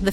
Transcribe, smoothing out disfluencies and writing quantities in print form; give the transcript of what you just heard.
The